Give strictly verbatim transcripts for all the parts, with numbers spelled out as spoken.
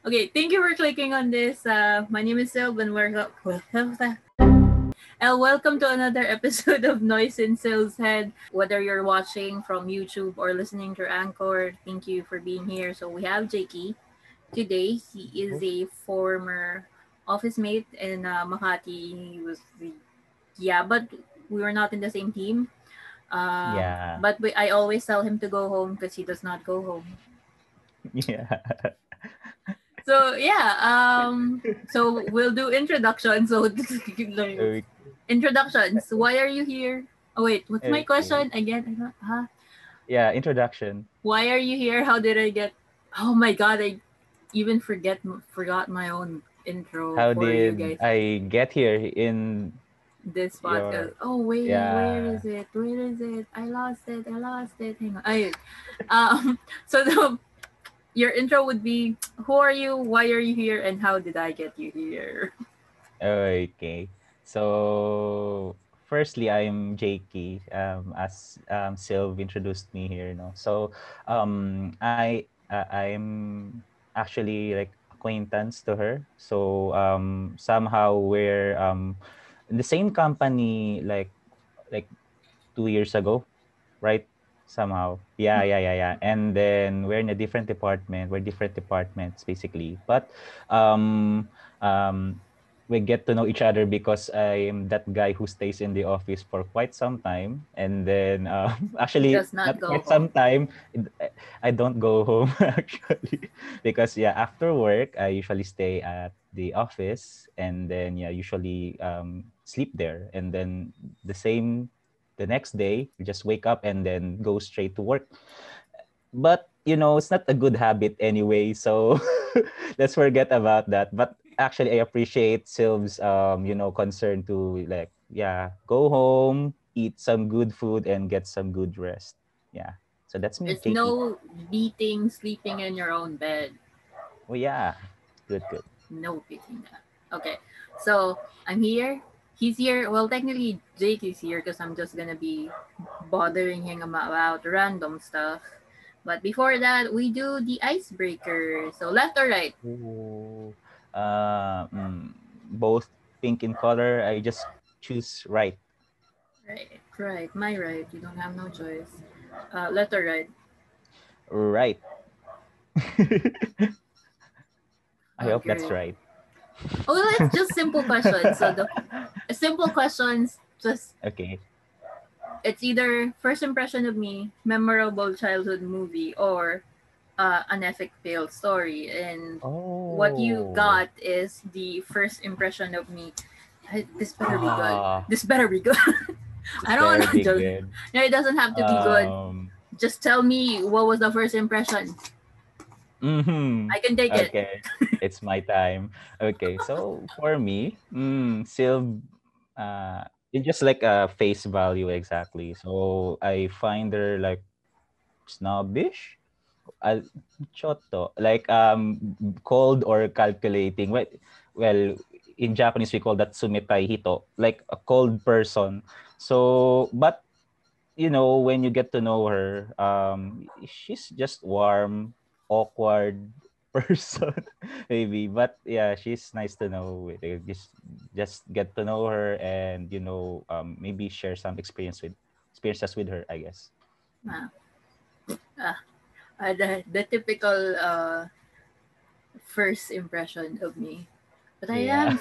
Okay, thank you for clicking on this. Uh, my name is Sylve and we're uh, welcome to another episode of Noise in Sylve's Head. Whether you're watching from YouTube or listening to Anchor, thank you for being here. So we have Jakey. Today, he is a former office mate in uh, Makati. He was, yeah, but we were not in the same team. Uh, yeah. But we, I always tell him to go home because he does not go home. Yeah. So yeah, um, so we'll do introductions. So introductions. Why are you here? Oh wait, what's my question again? I don't, huh? Yeah, introduction. Why are you here? How did I get? Oh my god, I even forget forgot my own intro. How for did you guys. I get here in this podcast? Your... Oh wait, yeah. Where is it? Where is it? I lost it. I lost it. Hang on. I, um. So the. Your intro would be, who are you, why are you here, and how did I get you here? Okay. So, firstly, I'm Jakey, um, as um, Sylve introduced me here. No? So, um, I, uh, I'm actually like acquaintance to her. So, um, somehow we're um, in the same company like like two years ago, right? Somehow. Yeah, yeah, yeah, yeah. And then we're in a different department. We're different departments, basically. But um, um, we get to know each other because I'm that guy who stays in the office for quite some time. And then uh, actually, not, not quite some time, I don't go home, actually. Because, yeah, after work, I usually stay at the office. And then, yeah, usually um, sleep there. And then the same... The next day, you just wake up and then go straight to work. But, you know, it's not a good habit anyway. So let's forget about that. But actually, I appreciate Sylve's, um, you know, concern to like, yeah, go home, eat some good food and get some good rest. Yeah. So that's me. There's Jakey. No beating, sleeping in your own bed. Oh, yeah. Good, good. No beating that. Okay. So I'm here. He's here. Well, technically, Jake is here because I'm just gonna be bothering him about random stuff. But before that, we do the icebreaker. So left or right? Ooh, uh, mm, both pink in color. I just choose right. Right, right. My right. You don't have no choice. Uh, left or right? Right. I okay. hope that's right. Oh, well, it's just simple questions. So the simple questions, just okay. It's either first impression of me, memorable childhood movie, or uh, an epic failed story. And oh. what you got is the first impression of me. This better be good. This better be good. I don't want to judge. No, it doesn't have to be good. Um, just tell me what was the first impression. Mm-hmm. I can take it. Okay, it's my time. Okay, so for me, mm, Sylve, uh, it's just like a face value exactly. So I find her like snobbish, al chotto, like um cold or calculating. Well, in Japanese we call that sumitai hito, like a cold person. So, but you know when you get to know her, um, she's just warm. Awkward person maybe, but yeah, she's nice to know. Just just get to know her and you know um, maybe share some experience with experiences with her, I guess. Ah, ah. Uh, the the typical uh, first impression of me, but I yeah. am.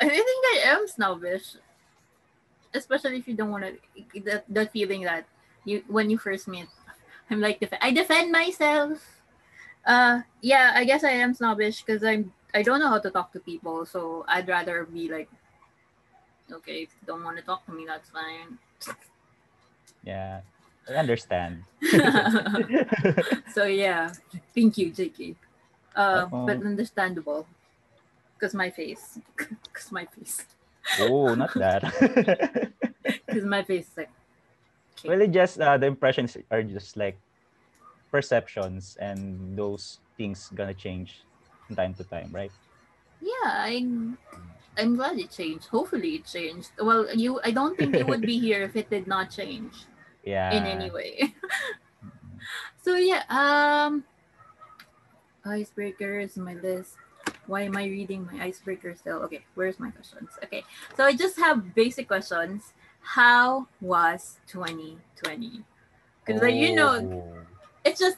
I think I am snobbish, especially if you don't want to that that feeling that you when you first meet. I'm like def- I defend myself. Uh, yeah, I guess I am snobbish because I'm I don't know how to talk to people, so I'd rather be like, okay, if you don't want to talk to me, that's fine. Yeah, I understand. So yeah, thank you, Jakey. Uh, Uh-oh. But understandable, because my face, because my face. Oh, not that. Because my face is like. Okay. Well, it just uh, the impressions are just like. Perceptions and those things gonna change from time to time, right? Yeah, I'm, I'm glad it changed. Hopefully it changed. Well, you I don't think it would be here if it did not change. yeah. in any way. So yeah, um, icebreakers, my list. Why am I reading my icebreaker still? Okay, where's my questions? Okay, so I just have basic questions. How was twenty twenty? Because oh. like, you know, it's just,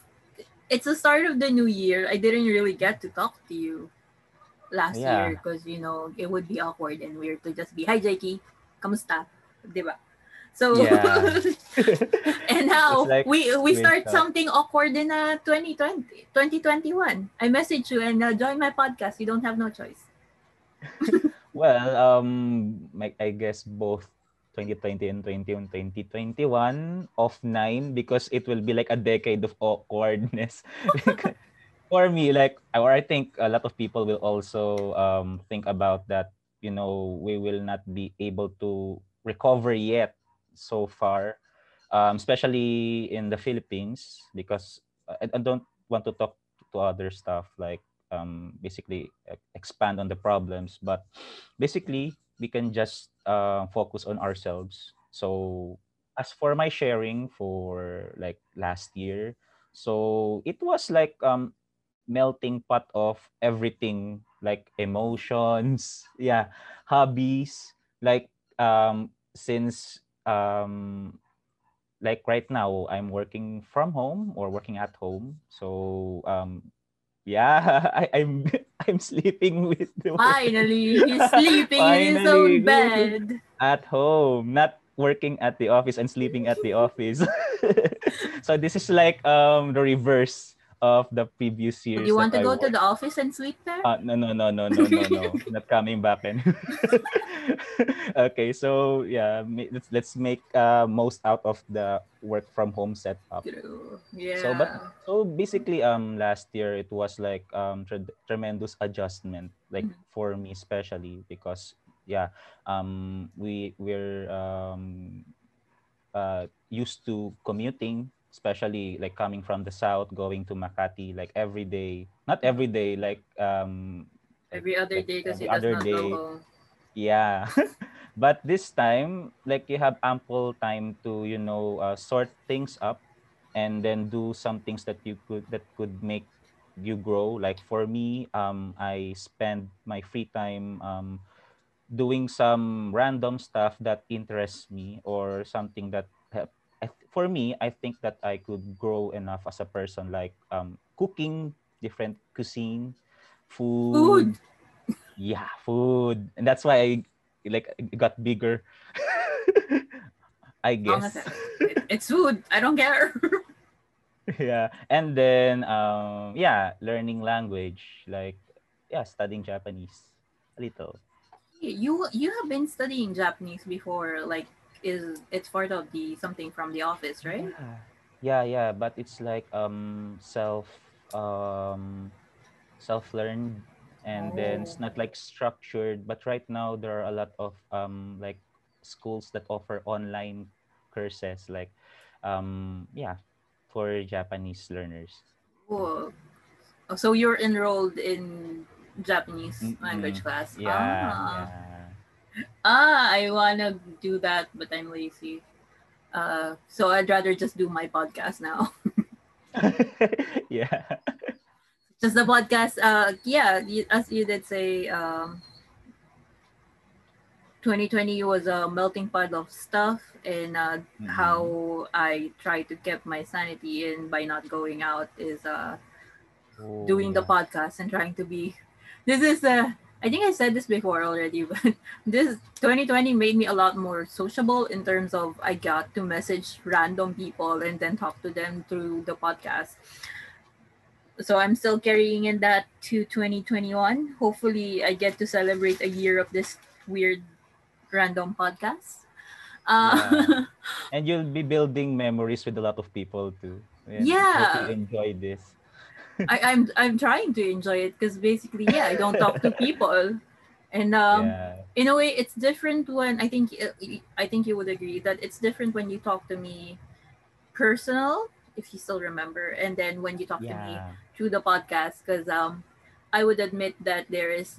it's the start of the new year. I didn't really get to talk to you last yeah. year because, you know, it would be awkward and weird to just be, hi, Jakey, kamusta? Diba? So, yeah. And now like we we start stuff. something awkward in uh, twenty twenty, twenty twenty-one. I message you and uh, join my podcast. You don't have no choice. Well, um, my, I guess both twenty twenty and twenty twenty-one off nine because it will be like a decade of awkwardness. For me, like, or I think a lot of people will also um think about that, you know, we will not be able to recover yet. So far, um, especially in the Philippines, because I, I don't want to talk to other stuff, like um, basically expand on the problems, but basically we can just uh, focus on ourselves. So as for my sharing for like last year, so it was like um, melting pot of everything, like emotions, yeah, hobbies, like um, since Um, like right now, I'm working from home or working at home. So um, yeah, I, I'm I'm sleeping with the finally he's sleeping finally. in his own bed at home, not working at the office and sleeping at the office. So this is like um the reverse of the previous years. You want to I go worked. to the office and sleep there? Uh, no, no, no, no, no, no, no. Not coming back then. Okay, so yeah, let's let's make uh, most out of the work from home setup. True. Yeah. So but so basically, um, last year it was like um tre- tremendous adjustment, like mm-hmm. for me especially because yeah, um, we we're um, uh used to commuting. Especially like coming from the south, going to Makati like every day. Not every day, like um every other like, day because it does not day. go home. Yeah. But this time, like you have ample time to, you know, uh, sort things up and then do some things that you could that could make you grow. Like for me, um I spend my free time um doing some random stuff that interests me or something that for me, I think that I could grow enough as a person, like um, cooking, different cuisine, food. Food. Yeah, food. And that's why I like got bigger. I guess. It's food. I don't care. Yeah. And then, um, yeah, learning language, like, yeah, studying Japanese a little. You, you have been studying Japanese before, like, is it's part of the something from the office, right? Yeah. yeah yeah but it's like um self um self-learned and oh. then it's not like structured, but right now there are a lot of um like schools that offer online courses like um yeah for Japanese learners. Cool. So you're enrolled in Japanese mm-hmm. language class. yeah, ah. yeah. Ah, I wanna do that, but I'm lazy. Uh, so I'd rather just do my podcast now. Yeah. Just the podcast. Uh, yeah. As you did say, um, twenty twenty was a melting pot of stuff, and uh, mm-hmm. how I try to keep my sanity in by not going out is uh, oh, doing yeah. the podcast and trying to be. This is a. Uh, I think I said this before already, but this twenty twenty made me a lot more sociable in terms of I got to message random people and then talk to them through the podcast. So I'm still carrying in that to twenty twenty-one. Hopefully I get to celebrate a year of this weird random podcast. Uh, yeah. And you'll be building memories with a lot of people too. Yeah. yeah. Hope you enjoy this. I, I'm I'm trying to enjoy it because basically yeah I don't talk to people, and um yeah. in a way it's different when I think I think you would agree that it's different when you talk to me personal, if you still remember, and then when you talk yeah. to me through the podcast, because um I would admit that there is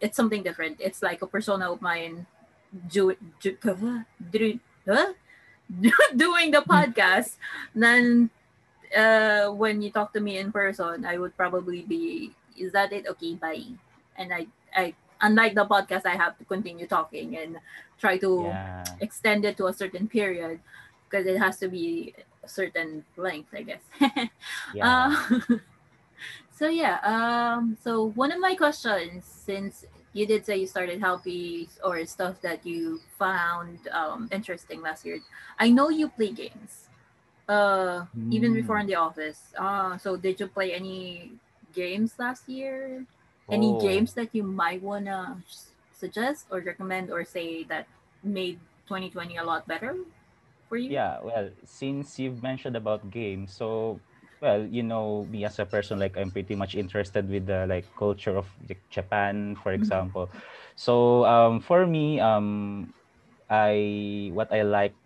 it's something different. It's like a persona of mine ju- ju- huh? doing the podcast, then uh, when you talk to me in person, I would probably be, is that it? Okay, bye. And I, I unlike the podcast, I have to continue talking and try to yeah. extend it to a certain period because it has to be a certain length, I guess. yeah. Uh, so yeah, um, so one of my questions, since you did say you started hobbies or stuff that you found um, interesting last year. I know you play games, uh, mm. even before in the office. Uh, so did you play any games last year? Oh. Any games that you might want to suggest or recommend or say that made twenty twenty a lot better for you? Yeah, well, since you've mentioned about games, so... Well, you know, me as a person, like, I'm pretty much interested with the, like, culture of like, Japan, for example. Mm-hmm. So, um, for me, um, I, what I liked,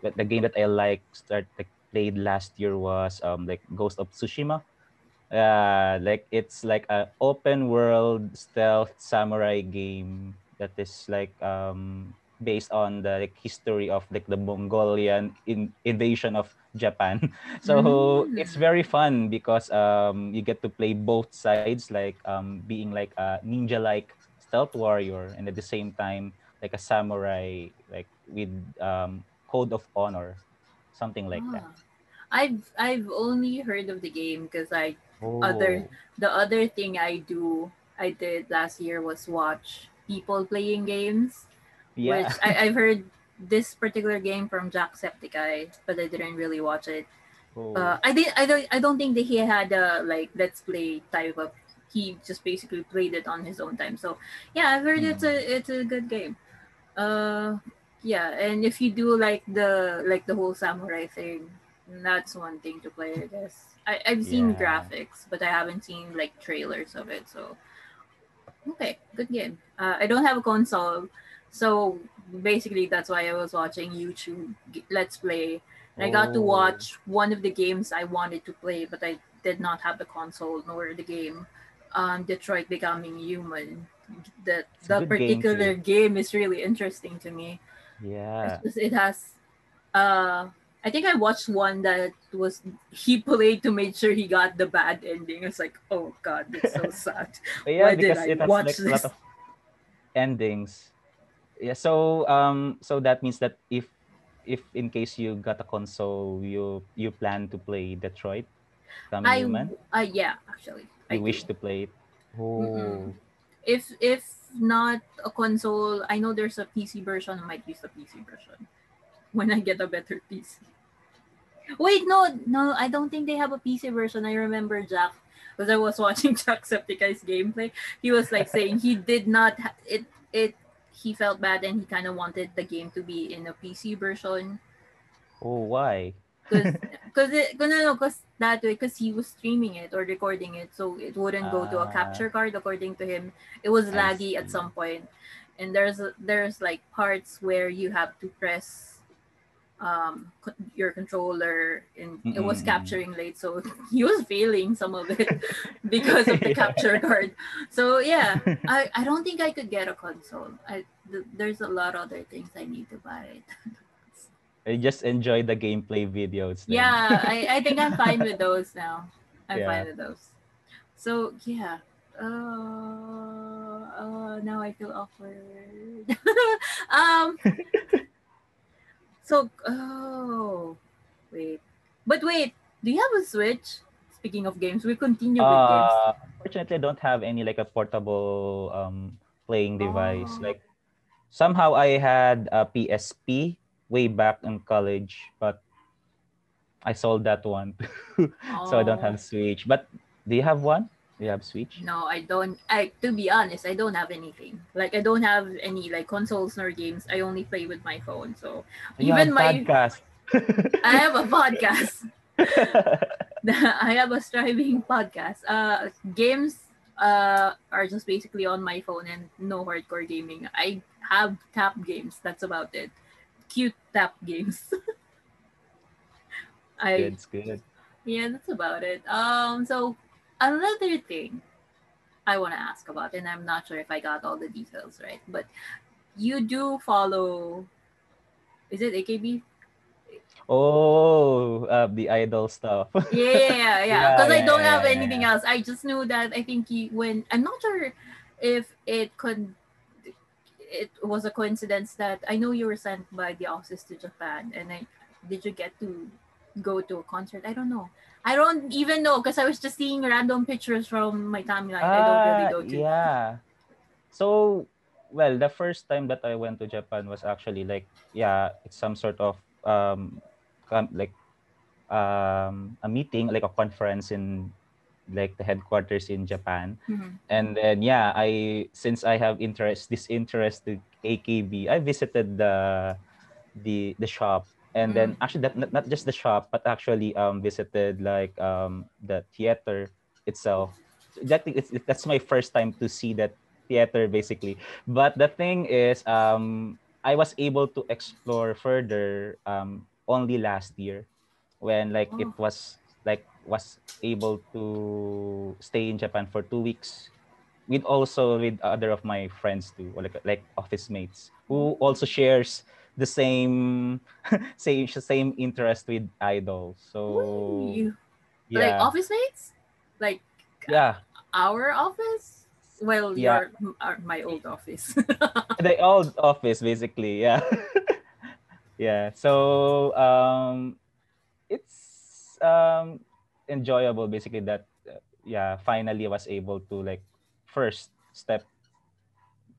what the game that I liked, start, like, played last year was, um, like, Ghost of Tsushima. Uh, like, it's, like, an open-world stealth samurai game that is, like, um, based on the like, history of like the Mongolian in- invasion of Japan. So mm. it's very fun because um, you get to play both sides, like um, being like a ninja-like stealth warrior and at the same time like a samurai, like with um, code of honor, something like ah. that. I've I've only heard of the game because I oh. other the other thing I do I did last year was watch people playing games. Yeah. Which I, I've heard this particular game from Jacksepticeye, but I didn't really watch it. Oh. Uh, I did. I don't. I don't think that he had a like let's play type of. He just basically played it on his own time. So yeah, I've heard mm. it's a it's a good game. Uh, yeah, and if you do like the like the whole samurai thing, that's one thing to play. I guess I I've seen yeah. graphics, but I haven't seen like trailers of it. So okay, good game. Uh, I don't have a console. So basically, that's why I was watching YouTube Let's Play. And oh. I got to watch one of the games I wanted to play, but I did not have the console nor the game. Um, Detroit Becoming Human. That that particular game, game is really interesting to me. Yeah, just, it has. Uh, I think I watched one that was he played to make sure he got the bad ending. It's like, oh god, it's so sad. Yeah, why did I watch like this? A lot of endings. Yeah, so um, so that means that if, if in case you got a console, you you plan to play Detroit Becoming I, Human? Uh, yeah, actually. You I wish do. to play it. Oh. Mm-hmm. If if not a console, I know there's a P C version. I might use the P C version when I get a better P C. Wait, no, no, I don't think they have a P C version. I remember Jack, because I was watching Jacksepticeye's gameplay. He was like saying he did not ha- it it. He felt bad and he kind of wanted the game to be in a P C version. Oh, why? Because no, no, cause that way, because he was streaming it or recording it, so it wouldn't go uh, to a capture card. According to him, it was laggy at some point, and there's there's like parts where you have to press um your controller, and mm-mm. it was capturing late, so he was failing some of it because of the yeah. capture card. So yeah, I, I don't think I could get a console. I th- there's a lot of other things I need to buy. I just enjoy the gameplay videos then. Yeah, I, I think I'm fine with those now. I'm yeah. fine with those. So yeah. Uh, uh now I feel awkward. um So, oh, wait. But wait, do you have a Switch? Speaking of games, we continue with uh, games. Unfortunately, I don't have any, like, a portable um, playing device. Oh. Like, somehow I had a P S P way back in college, but I sold that one. oh. So I don't have Switch. But do you have one? Do you have Switch? No, I don't. I To be honest, I don't have anything. Like, I don't have any, like, consoles nor games. I only play with my phone. So, you even my... podcast. I have a podcast. I have a striving podcast. Uh, games uh, are just basically on my phone and no hardcore gaming. I have tap games. That's about it. Cute tap games. I, It's good. Yeah, that's about it. Um, So... Another thing I want to ask about, and I'm not sure if I got all the details right, but you do follow, is it A K B? Oh, uh, the idol stuff. Yeah, yeah. Because yeah, yeah, I don't yeah, have yeah, anything yeah. else. I just knew that I think he, when I'm not sure if it could, it was a coincidence that I know you were sent by the office to Japan, and I did you get to go to a concert? I don't know. I don't even know because I was just seeing random pictures from my timeline. Ah, I don't really go to. Yeah. So, well, the first time that I went to Japan was actually like, yeah, it's some sort of um. like um a meeting, like a conference in like the headquarters in Japan. Mm-hmm. And then yeah, I since I have interest this interest to A K B, I visited the the the shop, and mm-hmm. then actually that, not just the shop, but actually um visited like um the theater itself. That it's, that's my first time to see that theater basically. But the thing is, um I was able to explore further um only last year when like oh. it was like was able to stay in Japan for two weeks with also with other of my friends too, or like like office mates who also shares the same same same interest with idols. So Ooh. yeah, like office mates, like yeah, our office. Well, yeah, your, our, my old office. The old office, basically, yeah. Yeah, so um, it's um, enjoyable basically that, uh, yeah, finally I was able to like first step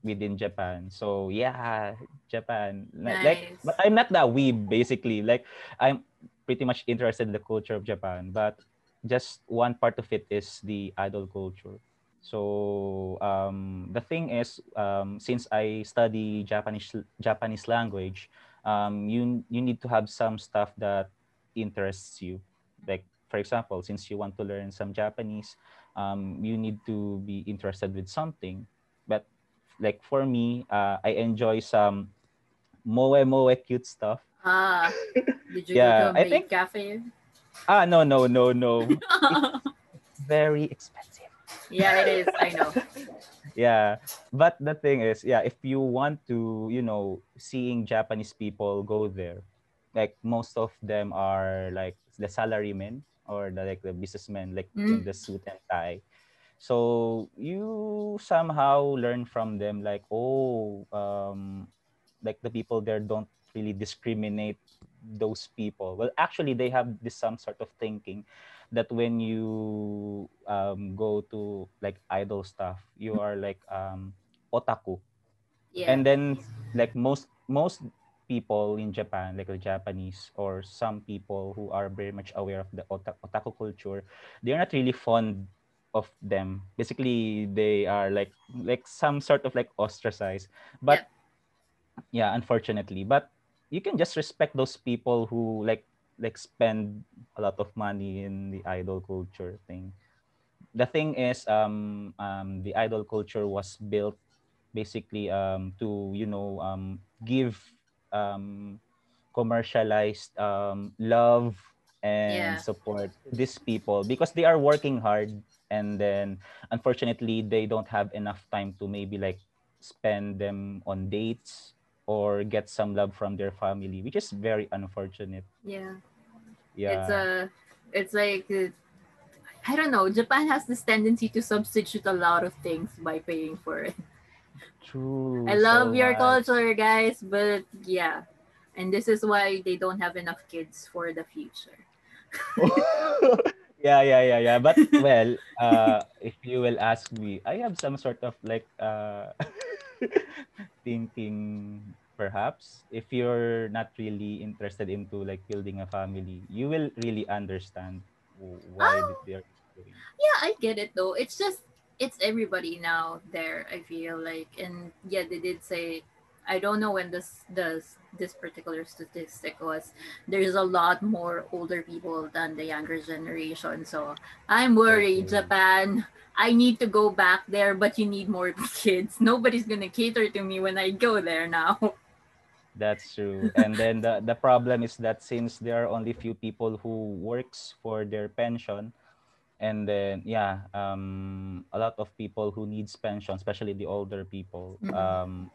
within Japan. So yeah, Japan. Nice. Like, but I'm not that weeb basically. Like I'm pretty much interested in the culture of Japan, but just one part of it is the idol culture. So um, the thing is, um, since I study Japanese Japanese language, Um, you you need to have some stuff that interests you. Like for example, since you want to learn some Japanese, um, you need to be interested with something. But like for me, uh, I enjoy some moe moe cute stuff. Ah, did you yeah, go to a I think cafe? Ah, no no no no. It's very expensive. Yeah, it is. I know. Yeah, but the thing is, yeah, if you want to, you know, seeing Japanese people go there, like most of them are like the salarymen or the, like the businessmen, like mm. in the suit and tie. So you somehow learn from them, like, oh, um, like the people there don't really discriminate those people. Well, actually, they have this some sort of thinking that when you um, go to like idol stuff, you are like um, otaku, yeah. And then like most most people in Japan, like the Japanese or some people who are very much aware of the otaku culture, they're not really fond of them. Basically, they are like like some sort of like ostracized. But yeah, yeah, unfortunately, but you can just respect those people who like. like spend a lot of money in the idol culture thing. The thing is, um, um, the idol culture was built basically um, to, you know, um, give um, commercialized um, love and yeah. support to these people because they are working hard, and then unfortunately they don't have enough time to maybe like spend them on dates or get some love from their family, which is very unfortunate. Yeah. Yeah. It's a, it's like, I don't know, Japan has this tendency to substitute a lot of things by paying for it. True. I love so your much. culture, guys, but yeah. And this is why they don't have enough kids for the future. Yeah, yeah, yeah, yeah. But well, uh, if you will ask me, I have some sort of like, uh, thinking perhaps if you're not really interested into like building a family, you will really understand why oh, they're doing. Yeah, I get it though. It's just it's everybody now there, I feel like. And yeah, they did say, I don't know when this this this particular statistic was, there's a lot more older people than the younger generation. So I'm worried, okay. Japan, I need to go back there, but you need more kids. Nobody's gonna cater to me when I go there now. That's true. And then the, the problem is that since there are only few people who works for their pension, and then yeah, um, a lot of people who needs pension, especially the older people, mm-hmm. um,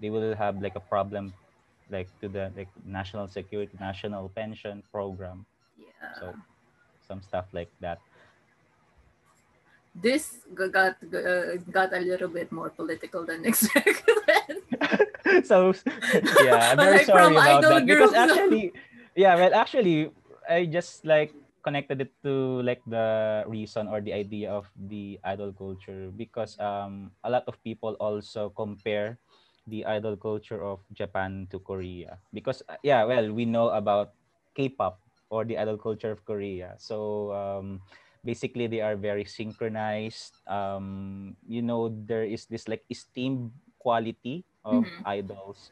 they will have like a problem like to the like national security, national pension program. Yeah. So some stuff like that. This got uh, got a little bit more political than expected. So yeah, I'm very like sorry about that because actually, yeah, well, actually, I just like connected it to like the reason or the idea of the idol culture because um a lot of people also compare the idol culture of Japan to Korea because yeah, well, we know about K-pop or the idol culture of Korea, so. Um, Basically, they are very synchronized. Um, you know, there is this like esteemed quality of mm-hmm. idols.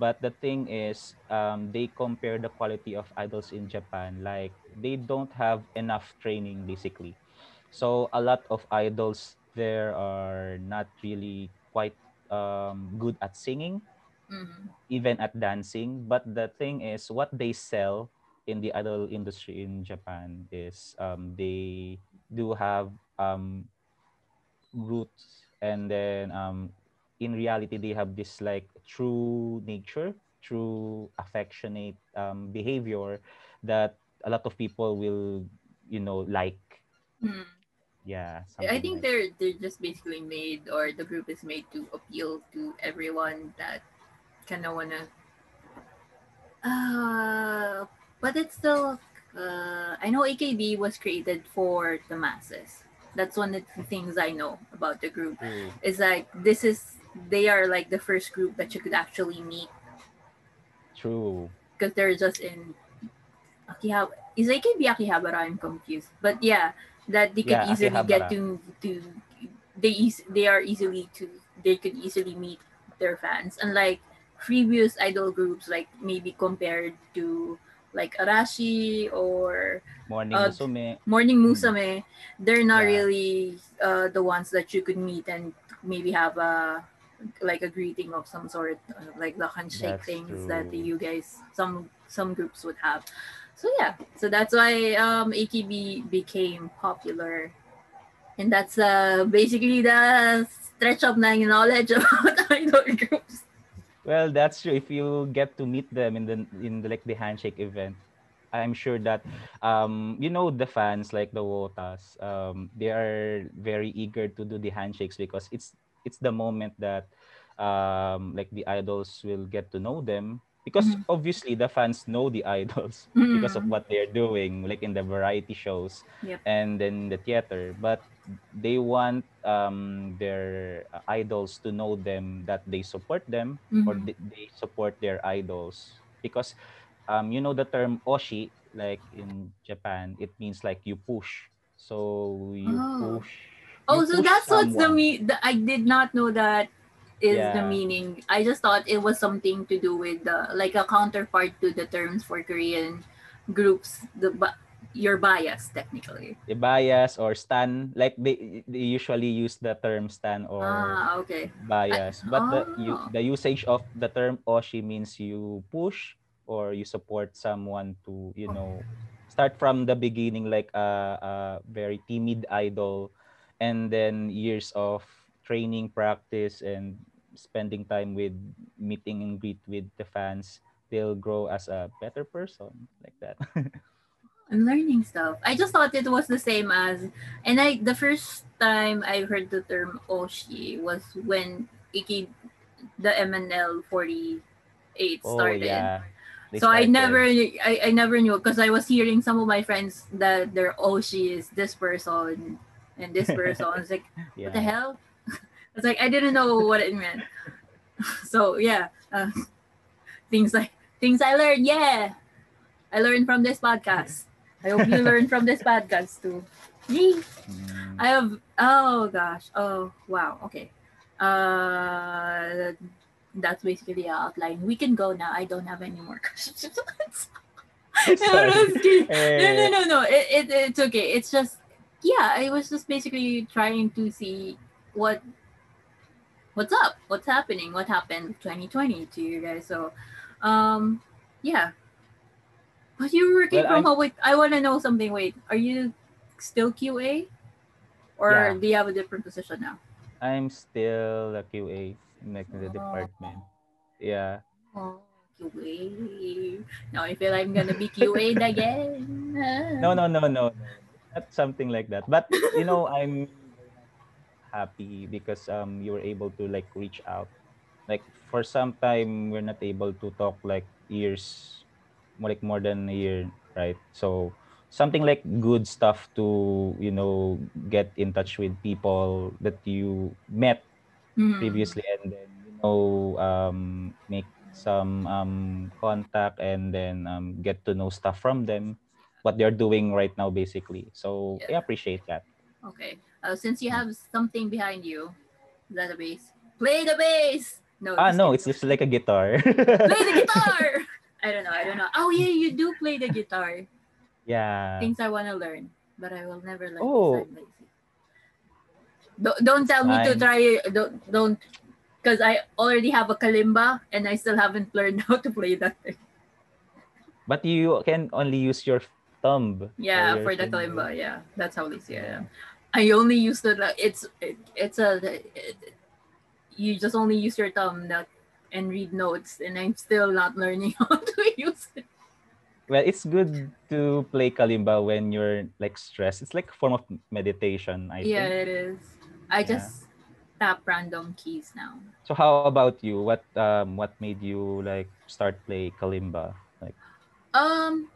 But the thing is, um, they compare the quality of idols in Japan. Like, they don't have enough training, basically. So, a lot of idols there are not really quite um, good at singing, mm-hmm. even at dancing. But the thing is, what they sell in the idol industry in Japan is um, they do have um, roots, and then um, in reality they have this like true nature, true affectionate um, behavior that a lot of people will, you know, like. Mm. Yeah, I think like they're they're just basically made, or the group is made to appeal to everyone that kind of wanna. Uh, But it's still, uh, I know A K B was created for the masses. That's one of the things I know about the group. Mm. It's like, this is, they are like the first group that you could actually meet. True. Because they're just in Akihabara. Is A K B Akihabara? I'm confused. But yeah, that they could yeah, easily Akihabara. get to, to they, eas- they are easily to, they could easily meet their fans. Unlike previous idol groups, like maybe compared to, like Arashi or Morning uh, Musume. Morning Musume, they're not yeah. really uh, the ones that you could meet and maybe have a like a greeting of some sort, like the handshake that's things true. That you guys some some groups would have. So yeah, so that's why um, A K B became popular, and that's uh, basically the stretch of my knowledge about idol groups. Well, that's true. If you get to meet them in the in the, like the handshake event, I'm sure that um, you know the fans like the Wotas. Um, they are very eager to do the handshakes because it's it's the moment that um, like the idols will get to know them because mm-hmm. obviously the fans know the idols mm-hmm. because of what they're doing, like in the variety shows yep. and then the theater. But they want um, their uh, idols to know them, that they support them mm-hmm. or th- they support their idols because um, you know the term oshi, like in Japan, it means like you push. So you oh. push. You oh, so push that's someone. What's the mean. I did not know that is yeah. the meaning. I just thought it was something to do with the, like a counterpart to the terms for Korean groups. The but. Your bias, technically. The bias or stan, like they, they usually use the term stan or ah, okay. bias. I, but oh. the you, the usage of the term oshi means you push or you support someone to, you know, start from the beginning, like a, a very timid idol, and then years of training, practice, and spending time with meeting and greet with the fans, they'll grow as a better person, like that. I'm learning stuff. I just thought it was the same as, and I the first time I heard the term oshi was when Iki, the M N L forty-eight started. Oh, yeah. So started. I never, I, I never knew because I was hearing some of my friends that their oshi is this person and this person. I was like, yeah. what the hell? I was like, I didn't know what it meant. So yeah, uh, things like things I learned. Yeah, I learned from this podcast. I hope you learn from this podcast too. Yay. I have, oh gosh, oh wow, okay. Uh, that's basically our outline. We can go now. I don't have any more questions. No, no, no, no. It, it, it's okay. It's just, yeah, I was just basically trying to see what, what's up, what's happening, what happened twenty twenty to you guys. So, um, yeah. But you were working well, from home. Wait, I want to know something. Wait, are you still Q A? Or yeah. do you have a different position now? I'm still a Q A in the oh. department. Yeah. Oh, Q A. Now I feel I'm gonna be Q A'd again. No, no, no, no. Not something like that. But, you know, I'm happy because um you were able to like reach out. Like for some time, we're not able to talk like years, like more than a year, right? So something like good stuff to, you know, get in touch with people that you met mm-hmm. previously, and then, you know, um, make some um, contact, and then um, get to know stuff from them, what they're doing right now, basically. So yeah. I appreciate that. Okay. Uh, since you have something behind you, is that a bass? Play the bass! No, ah, no, it's just like a guitar. Play the guitar! I don't know, I don't know. Oh, yeah, you do play the guitar. Yeah. Things I want to learn, but I will never learn. Oh. Don't, don't tell Fine. me to try, don't, don't, because I already have a kalimba and I still haven't learned how to play that thing. But you can only use your thumb. Yeah, your for the kalimba, finger. Yeah. That's how they say it. Yeah. I only use the, it's, it, it's a, it, you just only use your thumb that and read notes, and I'm still not learning how to use it. Well, it's good to play kalimba when you're like stressed. It's like a form of meditation, I yeah, think. Yeah, it is. I yeah. just tap random keys now. So how about you? What um what made you like start play kalimba? Like Um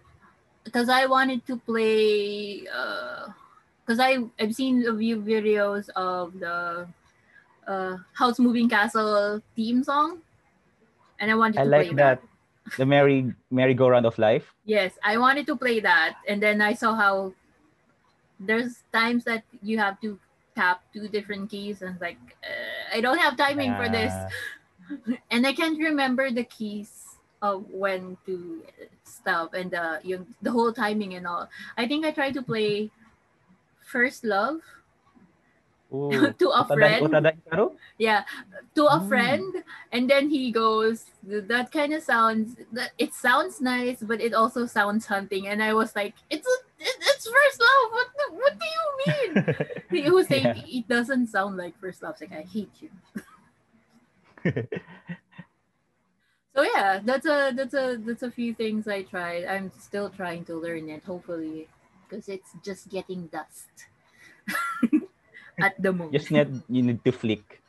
because I wanted to play uh because I I've seen a few videos of the Uh, House Moving Castle theme song, and I wanted to I like play that. that. The merry merry go round of life. Yes, I wanted to play that, and then I saw how there's times that you have to tap two different keys, and like uh, I don't have timing uh... for this, and I can't remember the keys of when to stop and the uh, the whole timing and all. I think I tried to play First Love. Ooh, to a friend yeah to a mm. friend, and then he goes, that kind of sounds, that it sounds nice, but it also sounds hunting, and I was like, it's a, it's First Love, what the, what do you mean? He was saying yeah. it doesn't sound like First Love, like I hate you. So yeah, that's a that's a that's a few things I tried. I'm still trying to learn it, hopefully, because it's just getting dust. At the moment, just need you need to flick.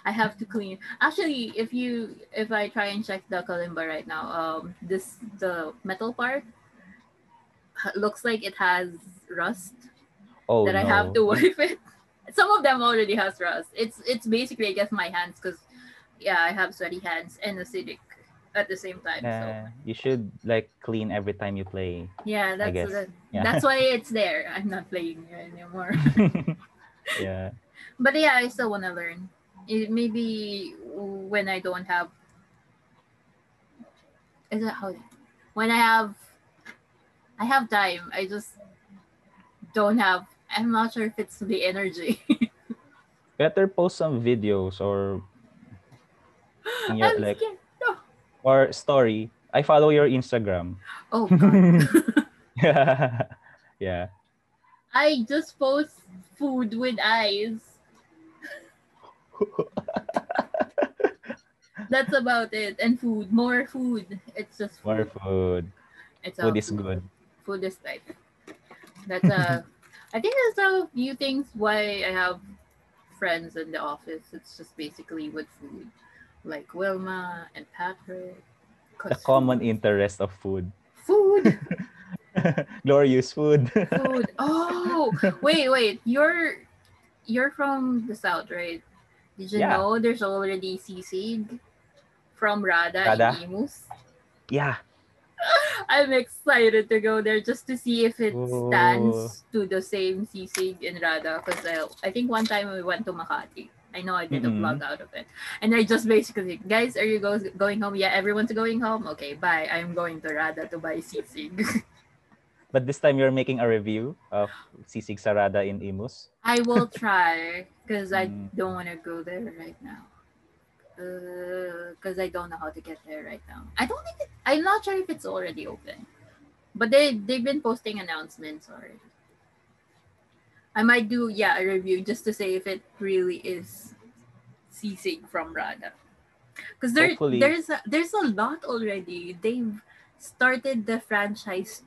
I have to clean. Actually, if you if I try and check the kalimba right now, um, this the metal part looks like it has rust. Oh, that no. I have to wipe it. Some of them already has rust. It's it's basically I guess my hands, because yeah, I have sweaty hands and acidic at the same time. Uh, so you should like clean every time you play. Yeah, that's that, yeah. that's why it's there. I'm not playing here anymore. Yeah. But yeah, I still want to learn. It, maybe when I don't have is it how when I have I have time. I just don't have I'm not sure if it's the energy. Better post some videos or your, I'm like scared. Or story. I follow your Instagram. Oh, God. Yeah. Yeah. I just post food with eyes. That's about it. And food. More food. It's just food. More food. It's food is food. good. Food is life. That's a... I think that's a few things why I have friends in the office. It's just basically with food. Like Wilma and Patrick. The common interest of food. Food. Glorious food. Food. Oh, wait, wait. You're you're from the South, right? Did you yeah. know there's already sisig from Rada, Rada. and Imus? Yeah. I'm excited to go there just to see if it Ooh. stands to the same sisig in Rada. Because I, I think one time we went to Makati. I know I did a mm-hmm. vlog out of it. And I just basically, guys, are you go- going home? Yeah, everyone's going home. Okay, bye. I'm going to Rada to buy sisig. But this time you're making a review of sisig sa Rada in Imus? I will try because I don't want to go there right now. Because uh, I don't know how to get there right now. I don't think, it, I'm not sure if it's already open. But they, they've been posting announcements already. I might do, yeah, a review just to say if it really is sisig from Rada. Because there, Hopefully. there's a, there's a lot already. They've started the franchise,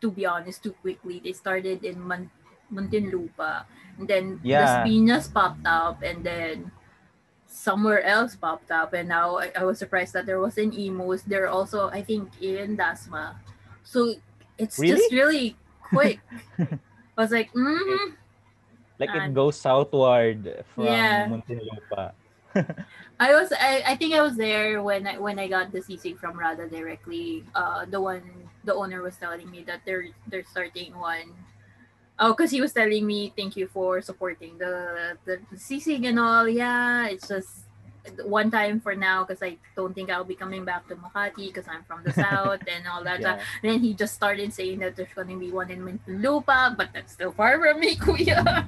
to be honest, too quickly. They started in Mun- Muntinlupa, and then yeah. Las Piñas popped up, and then somewhere else popped up, and now I, I was surprised that there was an Imus. There also, I think, in Dasma. So it's really? just really quick. I was like, mm-hmm. Like and, it goes southward from yeah. Muntinlupa. I was I, I think I was there when I when I got the sisig from Rada directly. Uh the one the owner was telling me that they're they're starting one. Oh, because he was telling me thank you for supporting the the, the sisig and all. Yeah, it's just one time for now because I don't think I'll be coming back to Makati because I'm from the south and all that. Yeah. Then he just started saying that there's gonna be one in Muntinlupa, but that's still far from me, Kuya.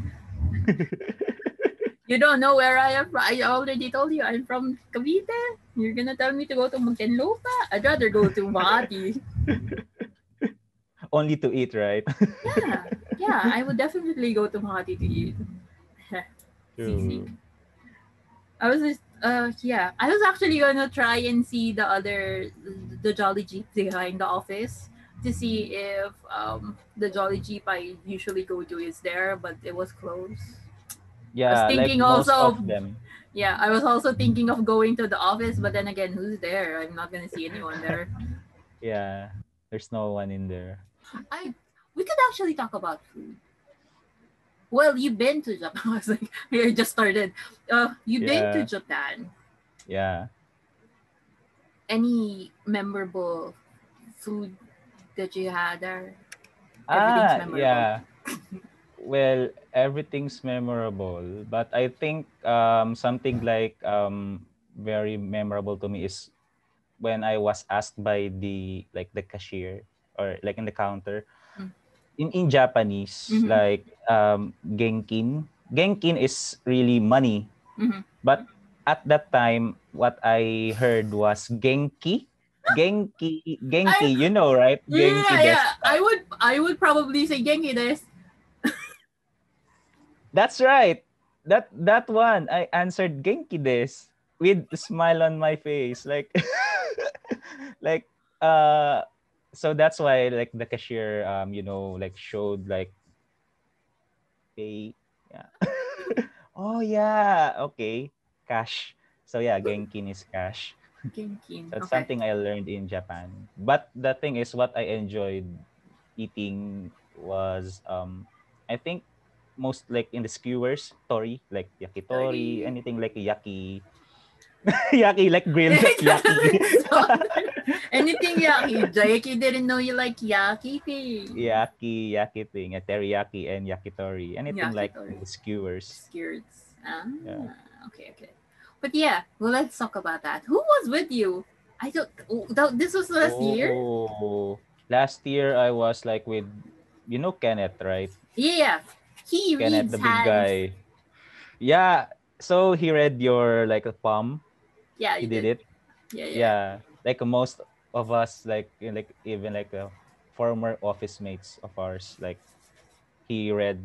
You don't know where I am from. I already told you I'm from Cavite. You're gonna tell me to go to Muntinlupa? I'd rather go to Makati. Only to eat, right? yeah, yeah. I would definitely go to Makati to eat. I was just, uh, yeah. I was actually gonna try and see the other, the Jolly Jeep behind the office to see if um the Jolly Jeep I usually go to is there, but it was closed. Yeah, I was thinking like also of them. Yeah, I was also thinking of going to the office, but then again, who's there? I'm not gonna see anyone there. Yeah, there's no one in there. I we could actually talk about food. Well, you've been to Japan. I was like, I just started. Uh, you've yeah. been to Japan. Yeah. Any memorable food that you had there? Everything's ah, memorable. Yeah. Well, everything's memorable, but I think um, something like um, very memorable to me is when I was asked by the like the cashier or like in the counter mm. in in Japanese mm-hmm. like um, genkin. Genkin is really money, mm-hmm. but at that time, what I heard was genki. Genki, genki, I, you know, right? Yeah, genki yeah. Desu. I would, I would probably say genki desu. That's right. That that one I answered genki desu with a smile on my face, like, like uh. So that's why like the cashier um you know like showed like pay yeah. Oh yeah, okay, cash. So yeah, genkin is cash. Genkin. That's okay. Something I learned in Japan. But the thing is, what I enjoyed eating was um I think. Most like in the skewers, tori, like yakitori, anything like yaki. Yaki, like grilled yaki. Anything yaki. Jakey didn't know you like yaki thing. Yaki, yaki thing, a teriyaki and yakitori. Anything yakitori. Like in the skewers. Skewers. Ah, yeah. Okay, okay. But yeah, well, let's talk about that. Who was with you? I don't, oh, this was last oh, year? Oh, last year I was like with, you know Kenneth, right? Yeah. He Kenneth, reads the big hands. Guy. Yeah, so he read your like a palm. Yeah, he did, did it. Yeah, yeah, yeah. Like most of us, like like even like uh, former office mates of ours, like he read.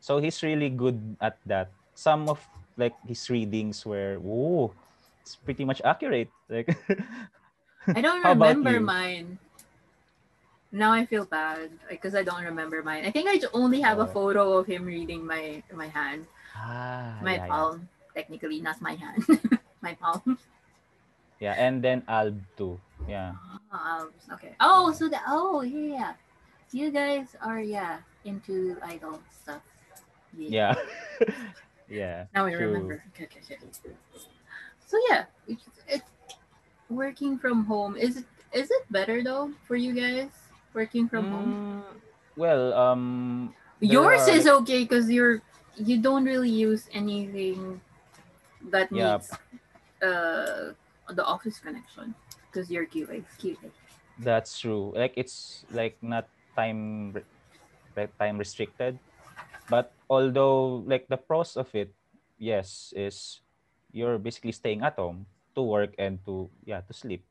So he's really good at that. Some of like his readings were, oh, it's pretty much accurate. Like I don't remember mine. Now I feel bad because I don't remember mine. I think I only have a photo of him reading my my hand. Ah, my yeah, palm. Yeah. Technically, not my hand. My palm. Yeah, and then Alb too. Yeah. Oh, okay. Oh, so the oh yeah, you guys are yeah into idol stuff. Yeah. Yeah. Yeah. Now I true. Remember. Okay, okay, okay. So yeah, it's, it's working from home. Is it is it better though for you guys? Working from mm, home? Well, um... yours are... is okay because you're you don't really use anything that yeah. needs uh, the office connection because you're Q A. Q A. That's true. Like, it's like not time like time restricted. But although, like, the pros of it, yes, is you're basically staying at home to work and to, yeah, to sleep.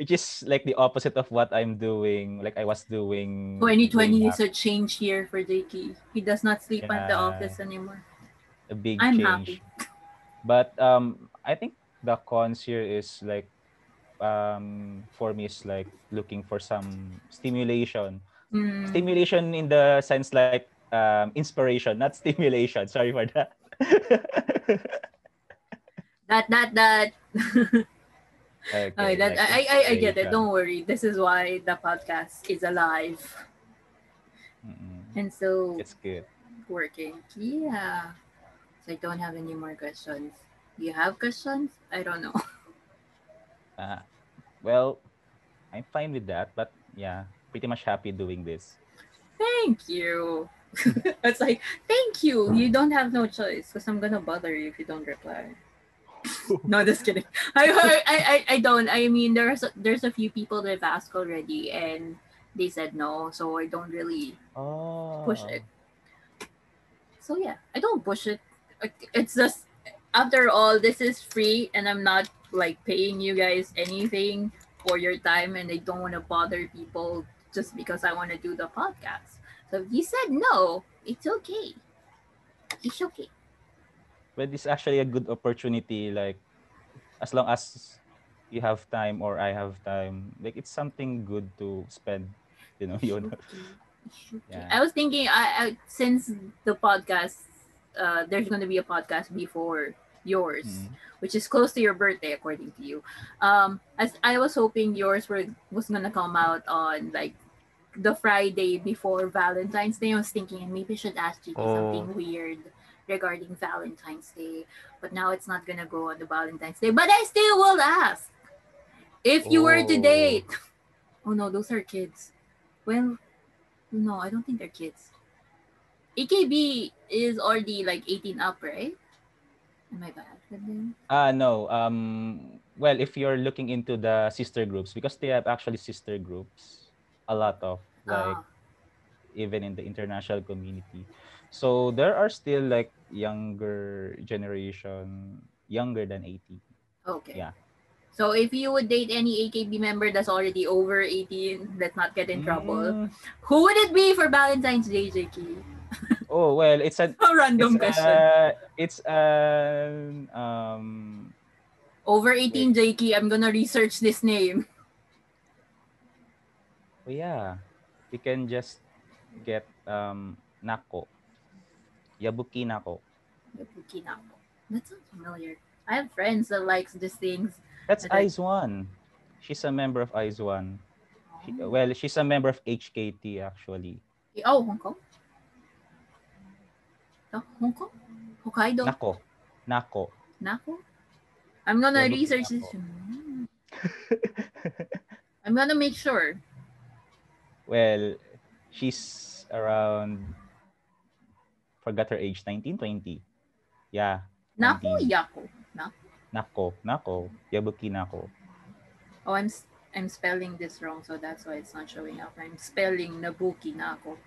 Which is like the opposite of what I'm doing, like I was doing. twenty twenty is a change here for Jakey. He does not sleep yeah. at the office anymore. A big I'm change. Happy. But um, I think the cons here is like um for me is like looking for some stimulation. Mm. Stimulation in the sense like um inspiration, not stimulation. Sorry for that. that that that okay, okay, that I, I I get it. Don't worry. This is why the podcast is alive. Mm-mm. And so it's good. Working. Yeah. So I don't have any more questions. You have questions? I don't know. Uh, well, I'm fine with that, but yeah, pretty much happy doing this. Thank you. It's like, thank you. You don't have no choice because I'm going to bother you if you don't reply. No, just kidding. I, I I I don't. I mean, there's there's a few people that I've asked already and they said no, so I don't really oh. push it. So yeah, I don't push it. It's just, after all, this is free and I'm not like paying you guys anything for your time, and I don't want to bother people just because I want to do the podcast. So if you said no, it's okay. It's okay. But it's actually a good opportunity, like as long as you have time or I have time, like it's something good to spend, you know. You know. Yeah. I was thinking, I, I since the podcast, uh, there's going to be a podcast before yours, mm-hmm. which is close to your birthday, according to you. Um, as I was hoping yours were was going to come out on like the Friday before Valentine's Day. I was thinking maybe I should ask you oh. something weird regarding Valentine's Day, but now it's not going to go on the Valentine's Day. But I still will ask if you oh. were to date. Oh no, those are kids. Well. No, I don't think they're kids. A K B is already like eighteen up, right? Am I bad with them? Ah, uh, no. Um, well, if you're looking into the sister groups, because they have actually sister groups, a lot of, like, ah. even in the international community. So there are still like younger generation, younger than eighteen. Okay. Yeah. So if you would date any A K B member that's already over eighteen, let's not get in trouble. Mm. Who would it be for Valentine's Day, Jakey? Oh, well, it's a, a random it's question. A, it's an um over eighteen, Jakey. I'm gonna research this name. Oh yeah, we can just get um Nako. Yabuki Nako. Yabuki Nako. That sounds familiar. I have friends that likes these things. That's I Z one. She's a member of I Z one. She, well, she's a member of H K T actually. Oh, Hong Kong? Oh, Hong Kong? Hokkaido? Nako. Nako. Nako? I'm gonna Yabuki research Nako. This. I'm gonna make sure. Well, she's around... Forgot her age. nineteen, twenty. Yeah. Nako, Yako. Nako. Nako, Nako, Yabuki Nako. Oh, I'm I'm spelling this wrong, so that's why it's not showing up. I'm spelling Nabuki Nako.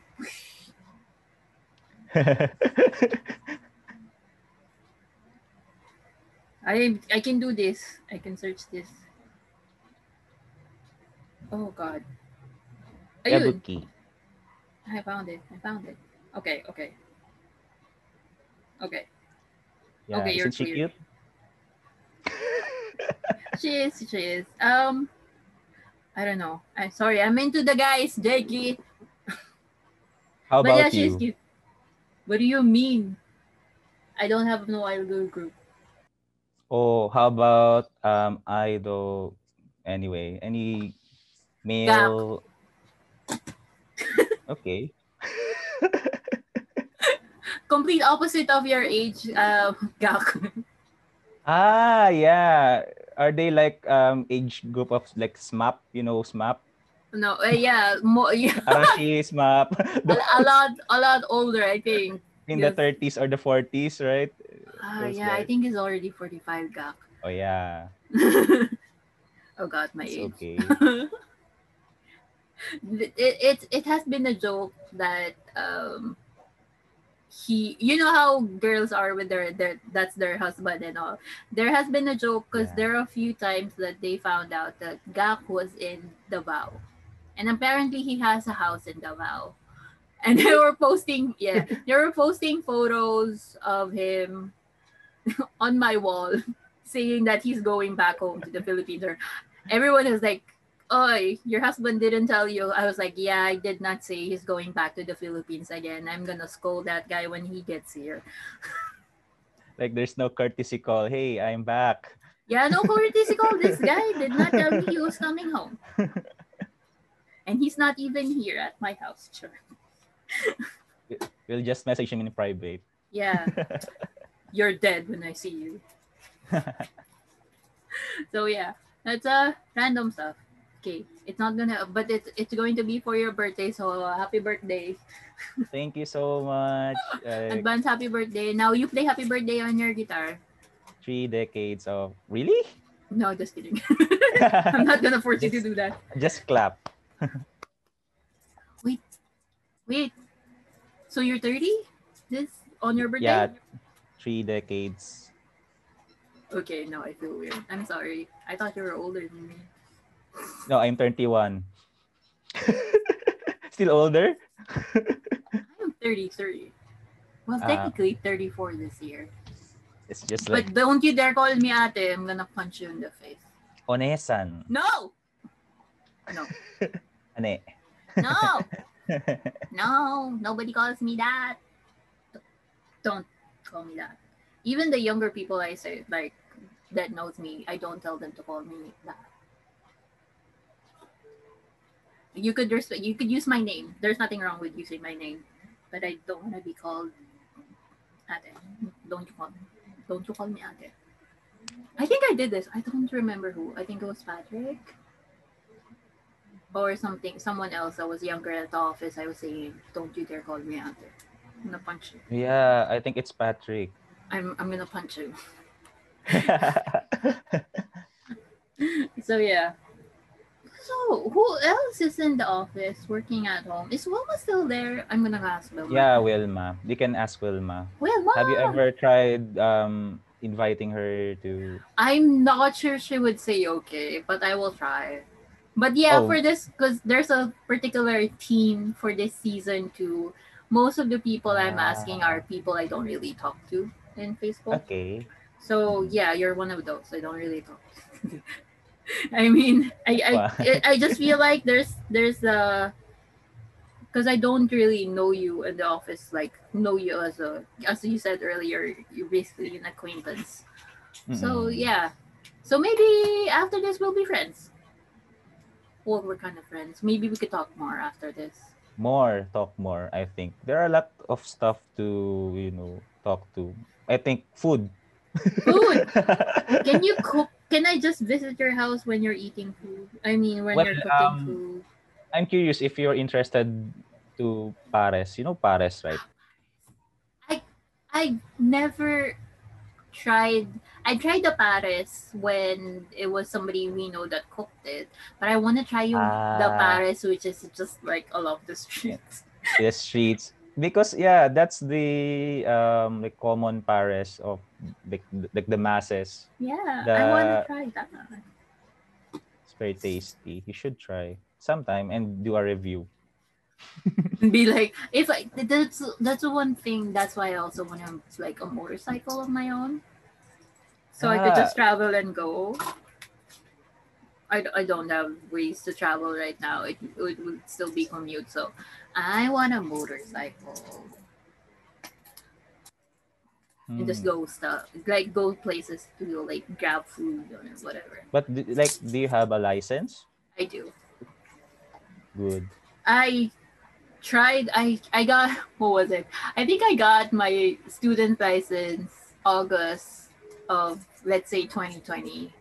I I can do this. I can search this. Oh God. Ayun. Yabuki. I found it. I found it. Okay. Okay. Okay. Yeah, okay. You're isn't she cute? She is, she is. Um, I don't know. I'm sorry. I'm into the guys, Jakey. How about yeah, you? She's what do you mean? I don't have no idol group. Oh, how about um idol? Anyway, any male? Okay. Complete opposite of your age, uh, Gak. Ah, yeah. Are they like um age group of like SMAP? You know SMAP? No, uh, yeah, more. Yeah. Arashi, SMAP. a, a lot, a lot older, I think. In yes. the thirties or the forties, right? Ah, uh, yeah, like... I think he's already forty-five, Gak. Oh yeah. Oh God, my it's age. Okay. it, it it has been a joke that um. He, you know how girls are with their, their that's their husband and all. There has been a joke because yeah. there are a few times that they found out that Gak was in Davao, and apparently he has a house in Davao, and they were posting yeah they were posting photos of him on my wall saying that he's going back home to the Philippines. Or everyone was like, "Oi, your husband didn't tell you." I was like, "Yeah, I did not say he's going back to the Philippines again. I'm gonna scold that guy when he gets here." Like, there's no courtesy call. Hey, I'm back. Yeah, no courtesy call. This guy did not tell me he was coming home. And he's not even here at my house. Sure. We'll just message him in private. Yeah. You're dead when I see you. So yeah, that's a uh, random stuff. Okay, it's not gonna, but it's it's going to be for your birthday. So uh, happy birthday! Thank you so much. Uh, Advance happy birthday. Now you play happy birthday on your guitar. Three decades of really? No, just kidding. I'm not gonna force just, you to do that. Just clap. Wait, wait. So you're thirty? This on your birthday? Yeah, three decades. Okay, no, I feel weird. I'm sorry. I thought you were older than me. No, I'm thirty-one. Still older? I'm thirty-three. Well, technically uh, thirty-four this year. It's just like... But don't you dare call me ate. I'm gonna punch you in the face. Onesan. No! No. Ane. No! No, nobody calls me that. Don't call me that. Even the younger people I say, like, that knows me, I don't tell them to call me that. You could respect, you could use my name. There's nothing wrong with using my name, but I don't want to be called Ate. Don't you call me? Don't you call me Ate? I think I did this. I don't remember who. I think it was Patrick or something. Someone else that was younger at the office. I was saying, "Don't you dare call me Ate." I'm gonna punch you. Yeah, I think it's Patrick. I'm I'm gonna punch you. So yeah. So, who else is in the office working at home? Is Wilma still there? I'm gonna ask Wilma. Yeah, Wilma. You can ask Wilma. Wilma! Have you ever tried um, inviting her to... I'm not sure she would say okay, but I will try. But yeah, oh. for this, because there's a particular theme for this season too. Most of the people ah. I'm asking are people I don't really talk to in Facebook. Okay. So yeah, you're one of those. I don't really talk to. I mean, I I, I just feel like there's there's a, because I don't really know you in the office, like know you as a, as you said earlier, you're basically an acquaintance. Mm-mm. So yeah, so maybe after this we'll be friends. Well, we're kind of friends. Maybe we could talk more after this. More talk more. I think there are a lot of stuff to, you know, talk to. I think food. Food. Can you cook? Can I just visit your house when you're eating food? I mean, when well, you're cooking um, food. I'm curious if you're interested to pares. You know pares, right? I I never tried. I tried the pares when it was somebody we know that cooked it. But I want to try ah. the pares, which is just like along the streets. The streets. Because yeah, that's the um the common pares of like the, the, the masses. Yeah, the, I want to try that. It's very tasty. You should try sometime and do a review. Be like, if I, that's that's one thing. That's why I also want to like a motorcycle of my own, so ah. I could just travel and go. I, I don't have ways to travel right now. It, it would still be commute. So I want a motorcycle mm. and just go stuff, like go places to like grab food or whatever. But do, like, do you have a license? I do. Good. I tried. I I got what was it? I think I got my student license August of, let's say, twenty twenty.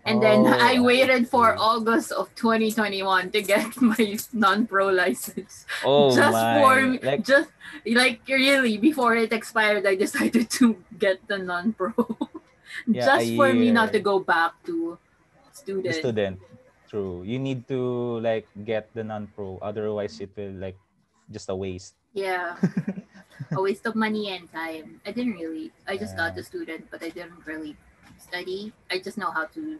And then oh, I waited for August of twenty twenty-one to get my non-pro license. Oh just my. For me, like, just like really before it expired, I decided to get the non-pro. Yeah, just for year. Me not to go back to student. The student, true. You need to like get the non-pro, otherwise it will like just a waste. Yeah, a waste of money and time. I didn't really. I just yeah. got the student, but I didn't really study. I just know how to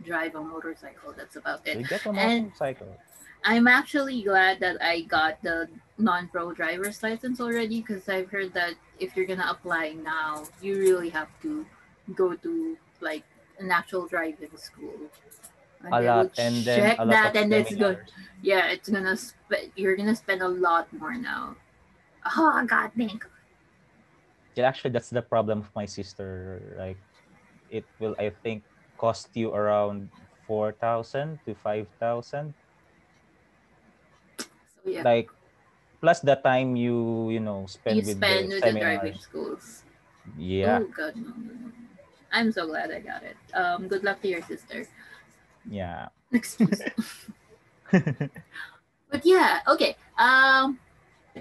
drive a motorcycle. That's about it. You get a motorcycle. And I'm actually glad that I got the non-pro driver's license already, because I've heard that if you're gonna apply now, you really have to go to like an actual driving school. And a lot, and then check a lot that, of and it's good. Hours. Yeah, it's gonna. Sp you're gonna spend a lot more now. Oh God, thank. Yeah, actually, that's the problem of my sister. Like, it will, I think, cost you around four thousand to five thousand. So yeah. Like, plus the time you you know spend you with spend the, with the driving schools. Yeah. Oh God, no, no, no. I'm so glad I got it. Um, good luck to your sister. Yeah. Excuse me. But yeah, okay. Um,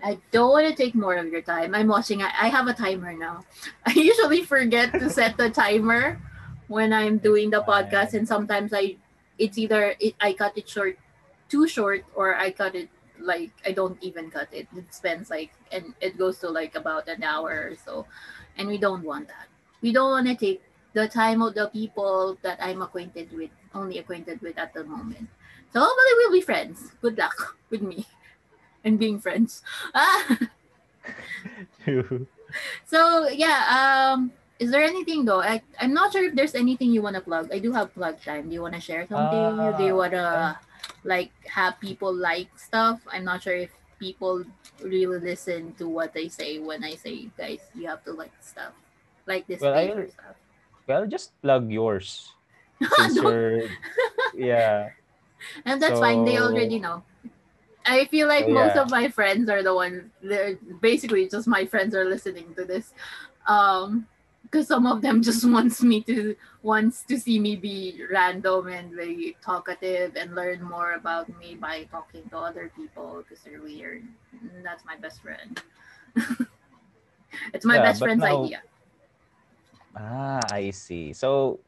I don't want to take more of your time. I'm watching. I, I have a timer now. I usually forget to set the timer when I'm doing the podcast, and sometimes I, it's either it, I cut it short, too short, or I cut it like I don't even cut it. It spends like, and it goes to like about an hour or so, and we don't want that. We don't want to take the time of the people that I'm acquainted with, only acquainted with at the moment. So hopefully we'll be friends. Good luck with me and being friends. Ah. So yeah, um, is there anything though? I, I'm not sure if there's anything you want to plug. I do have plug time. Do you want to share something? Uh, do you want to uh, like have people like stuff? I'm not sure if people really listen to what I say when I say, guys, you have to like stuff. Like this well, page I, or stuff. Well, just plug yours. Yeah. And that's so fine. They already know. I feel like so, most yeah. of my friends are the ones. They're basically just my friends are listening to this, um, because some of them just wants me to wants to see me be random and very talkative and learn more about me by talking to other people because they're weird. And that's my best friend. It's my yeah, best friend's now idea. Ah, I see. So,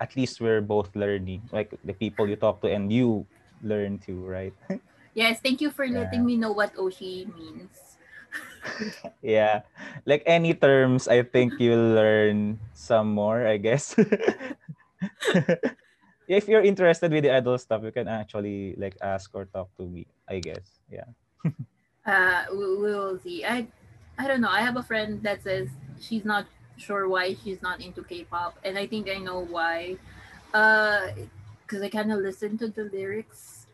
at least we're both learning. Like, the people you talk to and you learn too, right? Yes, thank you for letting yeah. me know what Oshi means. Yeah. Like, any terms, I think you'll learn some more, I guess. If you're interested with the adult stuff, you can actually, like, ask or talk to me, I guess. Yeah. uh, we'll see. I, I don't know. I have a friend that says she's not sure why she's not into K-pop, and I think I know why, uh because I kind of listen to the lyrics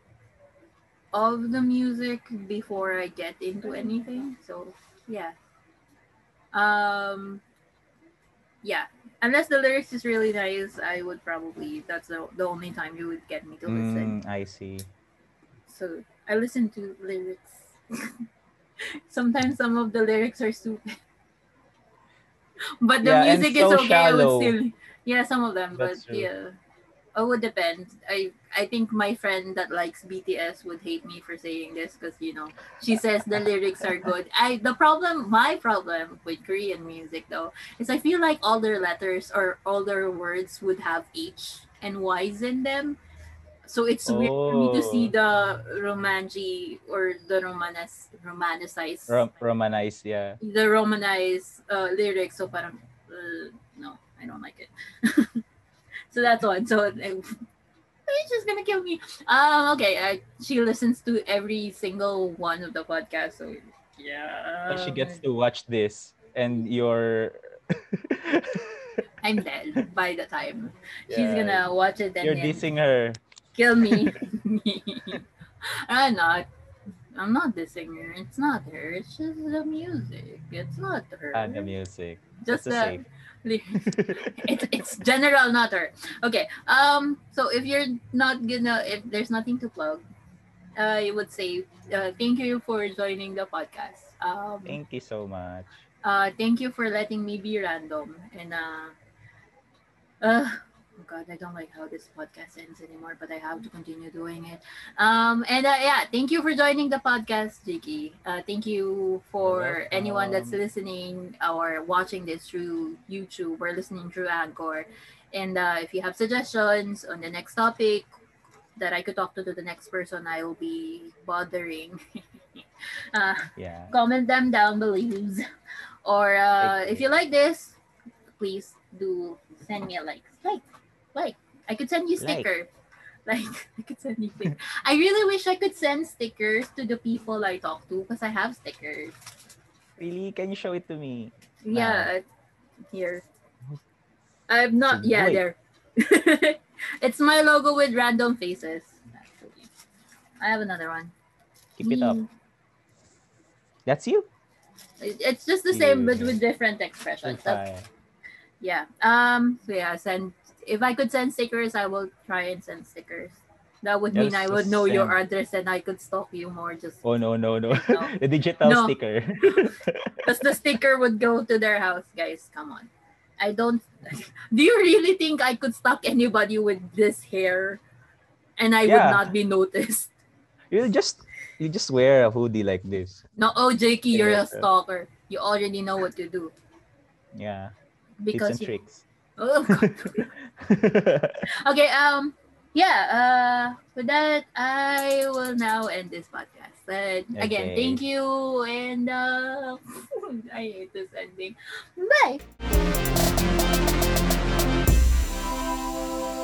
of the music before I get into anything. So yeah, um yeah, unless the lyrics is really nice, I would probably, that's the, the only time you would get me to listen. Mm, I see. So I listen to lyrics. Sometimes some of the lyrics are stupid, but the yeah, music so is okay. Shallow. I would still, yeah, some of them, that's but true. Yeah, it would depend. I I think my friend that likes B T S would hate me for saying this because, you know, she says the lyrics are good. I the problem, my problem with Korean music though is I feel like all their letters or all their words would have H and Y's in them, so it's oh. weird for me to see the romanji or the romanes romanticized Rom romanized yeah the romanized uh, lyrics. So parang uh, no, I don't like it. So that's one. So it's just gonna kill me. Um okay, I, she listens to every single one of the podcasts, so yeah, but she gets to watch this and you're I'm dead by the time yeah. she's gonna watch it. Then you're then dissing her. Kill me. I'm not. I'm not the singer. It's not her. It's just the music. It's not her. And the music. Just the. the it's it's general, not her. Okay. Um. So if you're not gonna, if there's nothing to plug, uh, I would say, uh, thank you for joining the podcast. Um. Thank you so much. Uh, thank you for letting me be random and uh. Uh. Oh God, I don't like how this podcast ends anymore, but I have to continue doing it. Um, and uh, yeah, thank you for joining the podcast, Jakey. Uh, thank you for Welcome. anyone that's listening or watching this through YouTube or listening through Anchor. And uh, if you have suggestions on the next topic that I could talk to, to the next person I will be bothering, uh, yeah. comment them down below. Or uh, if you like this, please do send me a like. Like. Like, I could send you sticker. Like, like I could send you sticker. I really wish I could send stickers to the people I talk to because I have stickers. Really? Can you show it to me? Yeah, uh, here. I've not. It's yeah, there. It's my logo with random faces. Actually, I have another one. Keep it up. That's you. It's just the same, yeah. but with different expressions. That's, yeah. Um. So yeah. Send. If I could send stickers, I will try and send stickers. That would mean yes, I would know send. your address and I could stalk you more. Just oh no no no, no. the digital no. sticker. Because the sticker would go to their house, guys. Come on. I don't. Do you really think I could stalk anybody with this hair, and I yeah. would not be noticed? You just you just wear a hoodie like this. No, oh Jakey, you're yeah. a stalker. You already know what to do. Yeah. Because Tips and you, tricks. Oh. God. Okay. Um. Yeah, uh, with that, I will now end this podcast. But okay. again, thank you, and uh, I hate this ending. Bye!